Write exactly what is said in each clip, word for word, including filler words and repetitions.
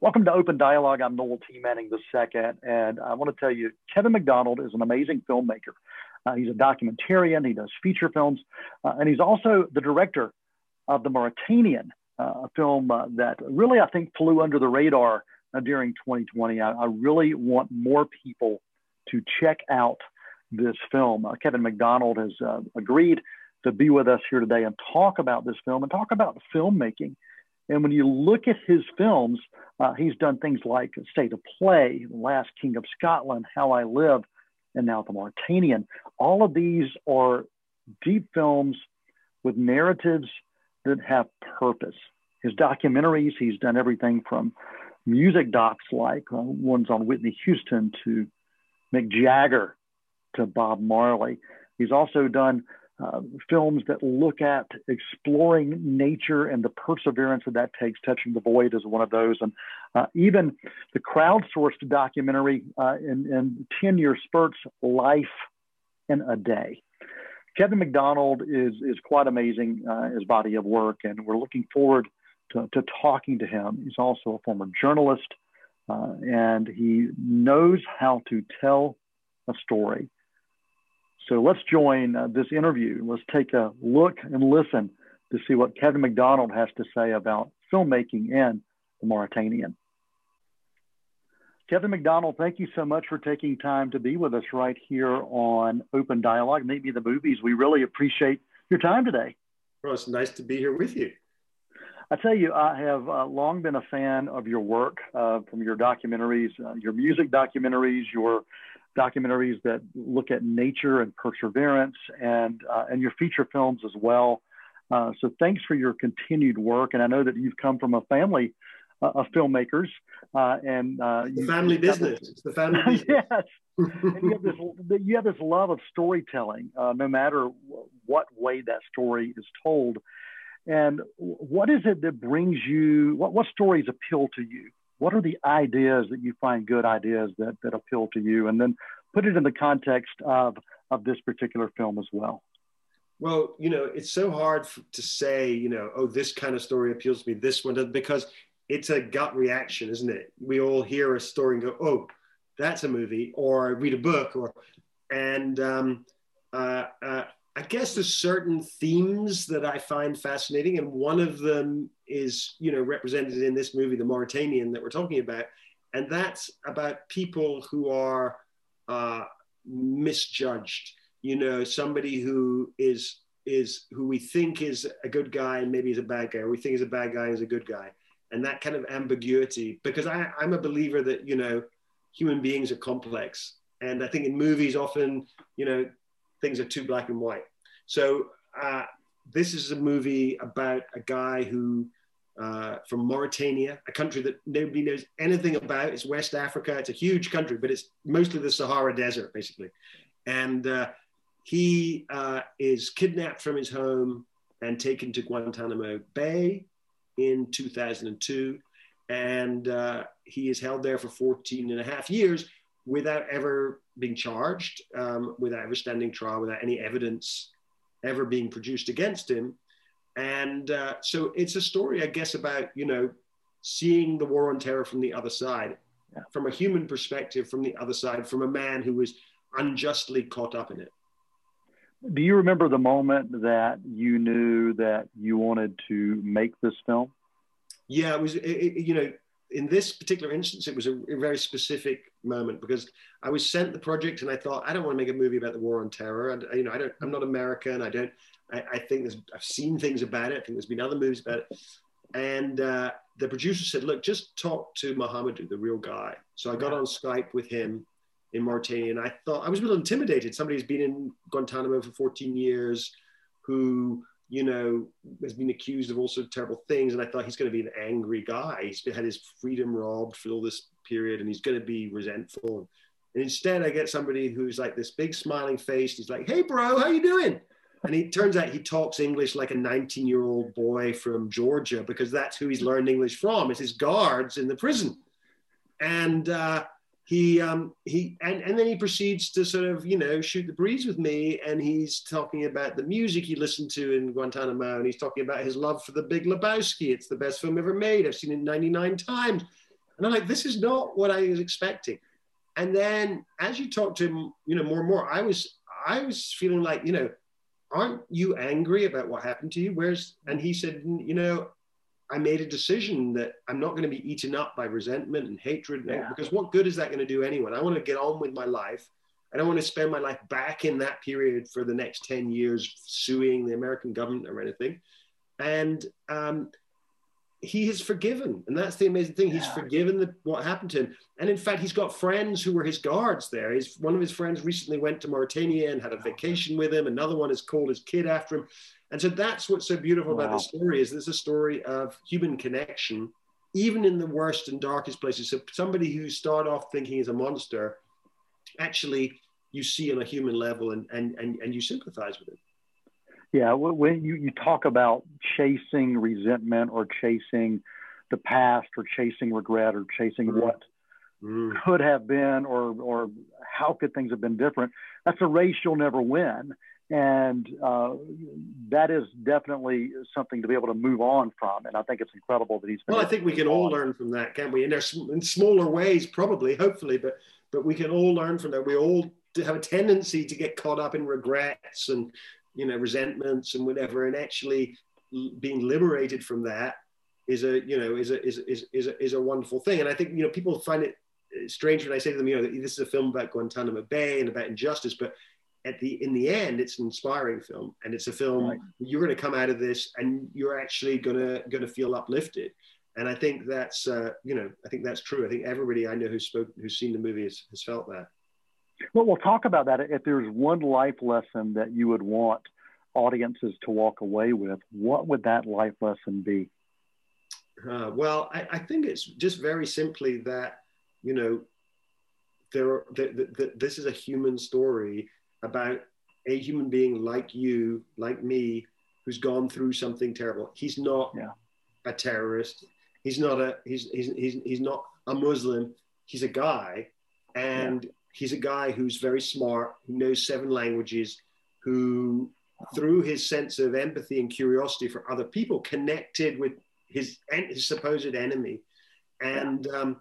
Welcome to Open Dialogue. I'm Noel T. Manning the Second, and I want to tell you, Kevin MacDonald is an amazing filmmaker. Uh, he's a documentarian, he does feature films, uh, and he's also the director of The Mauritanian, uh, a film uh, that really, I think, flew under the radar uh, during twenty twenty. I, I really want more people to check out this film. Uh, Kevin MacDonald has uh, agreed to be with us here today and talk about this film and talk about filmmaking. And when you look at his films, uh, he's done things like State of Play, The Last King of Scotland, How I Live, and now The Mauritanian. All of these are deep films with narratives that have purpose. His documentaries, he's done everything from music docs like uh, ones on Whitney Houston to Mick Jagger to Bob Marley. He's also done Uh, films that look at exploring nature and the perseverance that that takes. Touching the Void is one of those. And uh, even the crowdsourced documentary uh, in ten-year spurts, Life in a Day. Kevin MacDonald is, is quite amazing, uh, his body of work, and we're looking forward to, to talking to him. He's also a former journalist, uh, and he knows how to tell a story. So let's join uh, this interview. Let's take a look and listen to see what Kevin MacDonald has to say about filmmaking in The Mauritanian. Kevin MacDonald, thank you so much for taking time to be with us right here on Open Dialogue, Meet Me in the Movies. We really appreciate your time today. Well, it's nice to be here with you. I tell you, I have uh, long been a fan of your work, uh, from your documentaries, uh, your music documentaries, your documentaries that look at nature and perseverance, and uh, and your feature films as well. Uh, so thanks for your continued work. And I know that you've come from a family uh, of filmmakers. Uh, and uh, the family business. This, it's the family business. Yes. And you have this, you have this love of storytelling, uh, no matter what way that story is told. And what is it that brings you, what, what stories appeal to you? What are the ideas that you find good ideas that, that appeal to you? And then put it in the context of, of this particular film as well. Well, you know, it's so hard to say, you know, oh, this kind of story appeals to me, this one doesn't, because it's a gut reaction, isn't it? We all hear a story and go, oh, that's a movie, or read a book, or, and um, uh, uh, I guess there's certain themes that I find fascinating, and one of them is, you know, represented in this movie, The Mauritanian, that we're talking about, and that's about people who are uh, misjudged. You know, somebody who is is who we think is a good guy and maybe is a bad guy, or we think is a bad guy and is a good guy, and that kind of ambiguity. Because I, I'm a believer that, you know, human beings are complex, and I think in movies often, you know, things are too black and white. So uh, this is a movie about a guy who, uh, from Mauritania, a country that nobody knows anything about. It's West Africa, it's a huge country, but it's mostly the Sahara Desert, basically. And uh, he uh, is kidnapped from his home and taken to Guantanamo Bay in two thousand two. And uh, he is held there for fourteen and a half years without ever being charged, um, without ever standing trial, without any evidence ever being produced against him. And uh, so it's a story, I guess, about, you know, seeing the war on terror from the other side, yeah, from a human perspective, from the other side, from a man who was unjustly caught up in it. Do you remember the moment that you knew that you wanted to make this film? Yeah, it was, it, it, you know, in this particular instance, it was a very specific moment because I was sent the project and I thought, I don't want to make a movie about the war on terror. And, you know, I don't, I'm not American. I don't, I, I think there's, I've seen things about it. I think there's been other movies about it. And uh, the producer said, look, just talk to Mohamedou, the real guy. So I got on Skype with him in Mauritania, and I thought, I was a little intimidated. Somebody who's been in Guantanamo for fourteen years, who, you know, has been accused of all sorts of terrible things. And I thought he's going to be an angry guy. He's had his freedom robbed for all this period and he's going to be resentful. And instead I get somebody who's like this big smiling face. He's like, hey bro, how you doing? And it turns out he talks English like a nineteen year old boy from Georgia, because that's who he's learned English from. It's his guards in the prison. And uh, he, um, he and, and then he proceeds to sort of, you know, shoot the breeze with me. And he's talking about the music he listened to in Guantanamo. And he's talking about his love for The Big Lebowski. It's the best film ever made. I've seen it ninety-nine times. And I'm like, this is not what I was expecting. And then as you talk to him, you know, more and more, I was, I was feeling like, you know, aren't you angry about what happened to you? Where's, and he said, you know, I made a decision that I'm not going to be eaten up by resentment and hatred, and yeah. because what good is that going to do anyone? I want to get on with my life. I don't want to spend my life back in that period for the next ten years suing the American government or anything. And um, he has forgiven. And that's the amazing thing. Yeah. He's forgiven the, what happened to him. And in fact, he's got friends who were his guards there. He's, one of his friends recently went to Mauritania and had a vacation with him. Another one has called his kid after him. And so that's what's so beautiful wow. about this story is there's a story of human connection, even in the worst and darkest places. So somebody who started off thinking is a monster, actually you see on a human level and, and, and, and you sympathize with it. Yeah, when you, you talk about chasing resentment or chasing the past or chasing regret or chasing mm. what mm. could have been or, or how could things have been different, that's a race you'll never win. And uh, that is definitely something to be able to move on from. And I think it's incredible that he's been. Well, I think we can all on. learn from that, can't we? In, our, in smaller ways, probably, hopefully, but but we can all learn from that. We all have a tendency to get caught up in regrets and, you know, resentments and whatever. And actually being liberated from that is a, you know, is a, is, is, is a, is a wonderful thing. And I think, you know, people find it strange when I say to them, you know, this is a film about Guantanamo Bay and about injustice, but At the in the end, it's an inspiring film, and it's a film right. you're going to come out of this, and you're actually going to going to feel uplifted. And I think that's uh, you know I think that's true. I think everybody I know who's spoken, who's seen the movie has, has felt that. Well, we'll talk about that. If there's one life lesson that you would want audiences to walk away with, what would that life lesson be? Uh, well, I, I think it's just very simply that you know there are, the, the, the, this is a human story about a human being like you, like me, who's gone through something terrible. He's not yeah. a terrorist. He's not a, he's, he's, he's, he's not a Muslim. He's a guy. And yeah. he's a guy who's very smart, who knows seven languages, who through his sense of empathy and curiosity for other people connected with his, his supposed enemy. And um,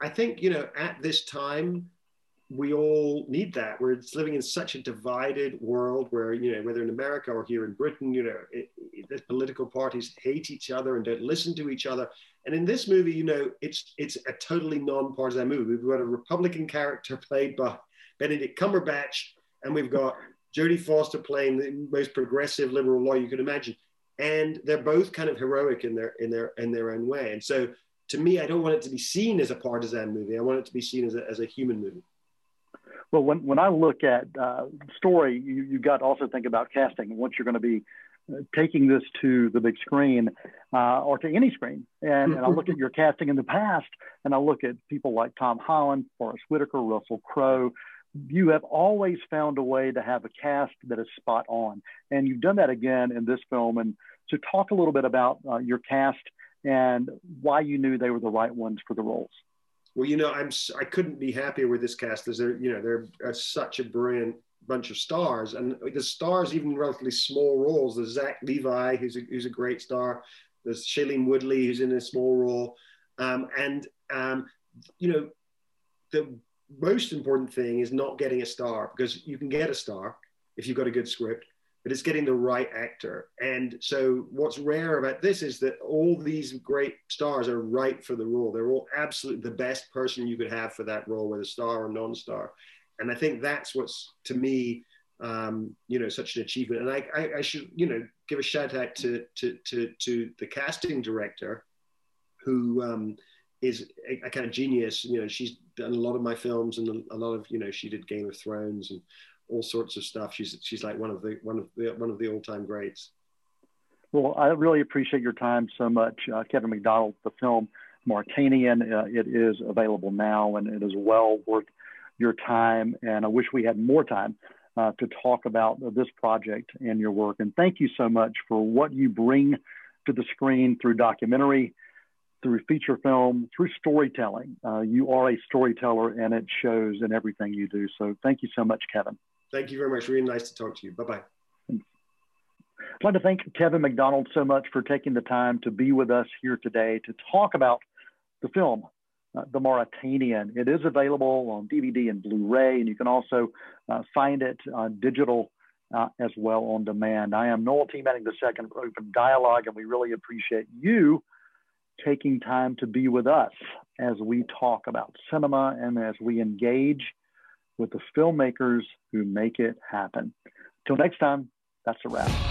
I think, you know, at this time, we all need that. We're living in such a divided world where, you know, whether in America or here in Britain, you know, it, it, the political parties hate each other and don't listen to each other. And in this movie, you know, it's it's a totally non-partisan movie. We've got a Republican character played by Benedict Cumberbatch, and we've got Jodie Foster playing the most progressive liberal lawyer you could imagine. And they're both kind of heroic in their in their in their own way. And so, to me, I don't want it to be seen as a partisan movie. I want it to be seen as a, as a human movie. Well, when, when I look at uh, story, you, you got to also think about casting. Once you're going to be taking this to the big screen uh, or to any screen, and, and I look at your casting in the past, and I look at people like Tom Holland, Forest Whitaker, Russell Crowe. You have always found a way to have a cast that is spot on, and you've done that again in this film. And so talk a little bit about uh, your cast and why you knew they were the right ones for the roles. Well, you know, I'm, I couldn't be happier with this cast. As they're, you know, they're uh, such a brilliant bunch of stars. And the stars, even relatively small roles, there's Zach Levi, who's a, who's a great star. There's Shailene Woodley, who's in a small role. Um, and, um, you know, the most important thing is not getting a star, because you can get a star if you've got a good script, but it's getting the right actor. And so what's rare about this is that all these great stars are right for the role. They're all absolutely the best person you could have for that role, whether star or non-star. And I think that's what's, to me, um, you know, such an achievement. And I, I, I should, you know, give a shout out to, to, to, to the casting director, who um, is a, a kind of genius. You know, she's done a lot of my films and a, a lot of, you know, she did Game of Thrones and all sorts of stuff. She's she's like one of the one of the one of the all-time greats. Well, I really appreciate your time so much, uh, Kevin MacDonald. The film Mauritanian, uh, it is available now, and it is well worth your time. And I wish we had more time uh, to talk about this project and your work. And thank you so much for what you bring to the screen through documentary, through feature film, through storytelling. Uh, you are a storyteller, and it shows in everything you do. So thank you so much, Kevin. Thank you very much. Really nice to talk to you. Bye-bye. I'd like to thank Kevin MacDonald so much for taking the time to be with us here today to talk about the film uh, The Mauritanian. It is available on D V D and Blu-ray, and you can also uh, find it uh, digital uh, as well on demand. I am Noel T. Manning the Second for Open Dialogue, and we really appreciate you taking time to be with us as we talk about cinema and as we engage with the filmmakers who make it happen. Till next time, that's a wrap.